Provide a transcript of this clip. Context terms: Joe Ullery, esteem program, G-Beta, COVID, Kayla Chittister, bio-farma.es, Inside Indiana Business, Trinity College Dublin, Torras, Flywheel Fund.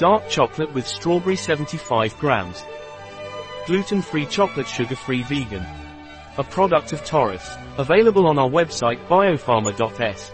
dark chocolate with strawberry 75 grams. Gluten-free chocolate, sugar-free, vegan. A product of Torras. Available on our website bio-farma.es.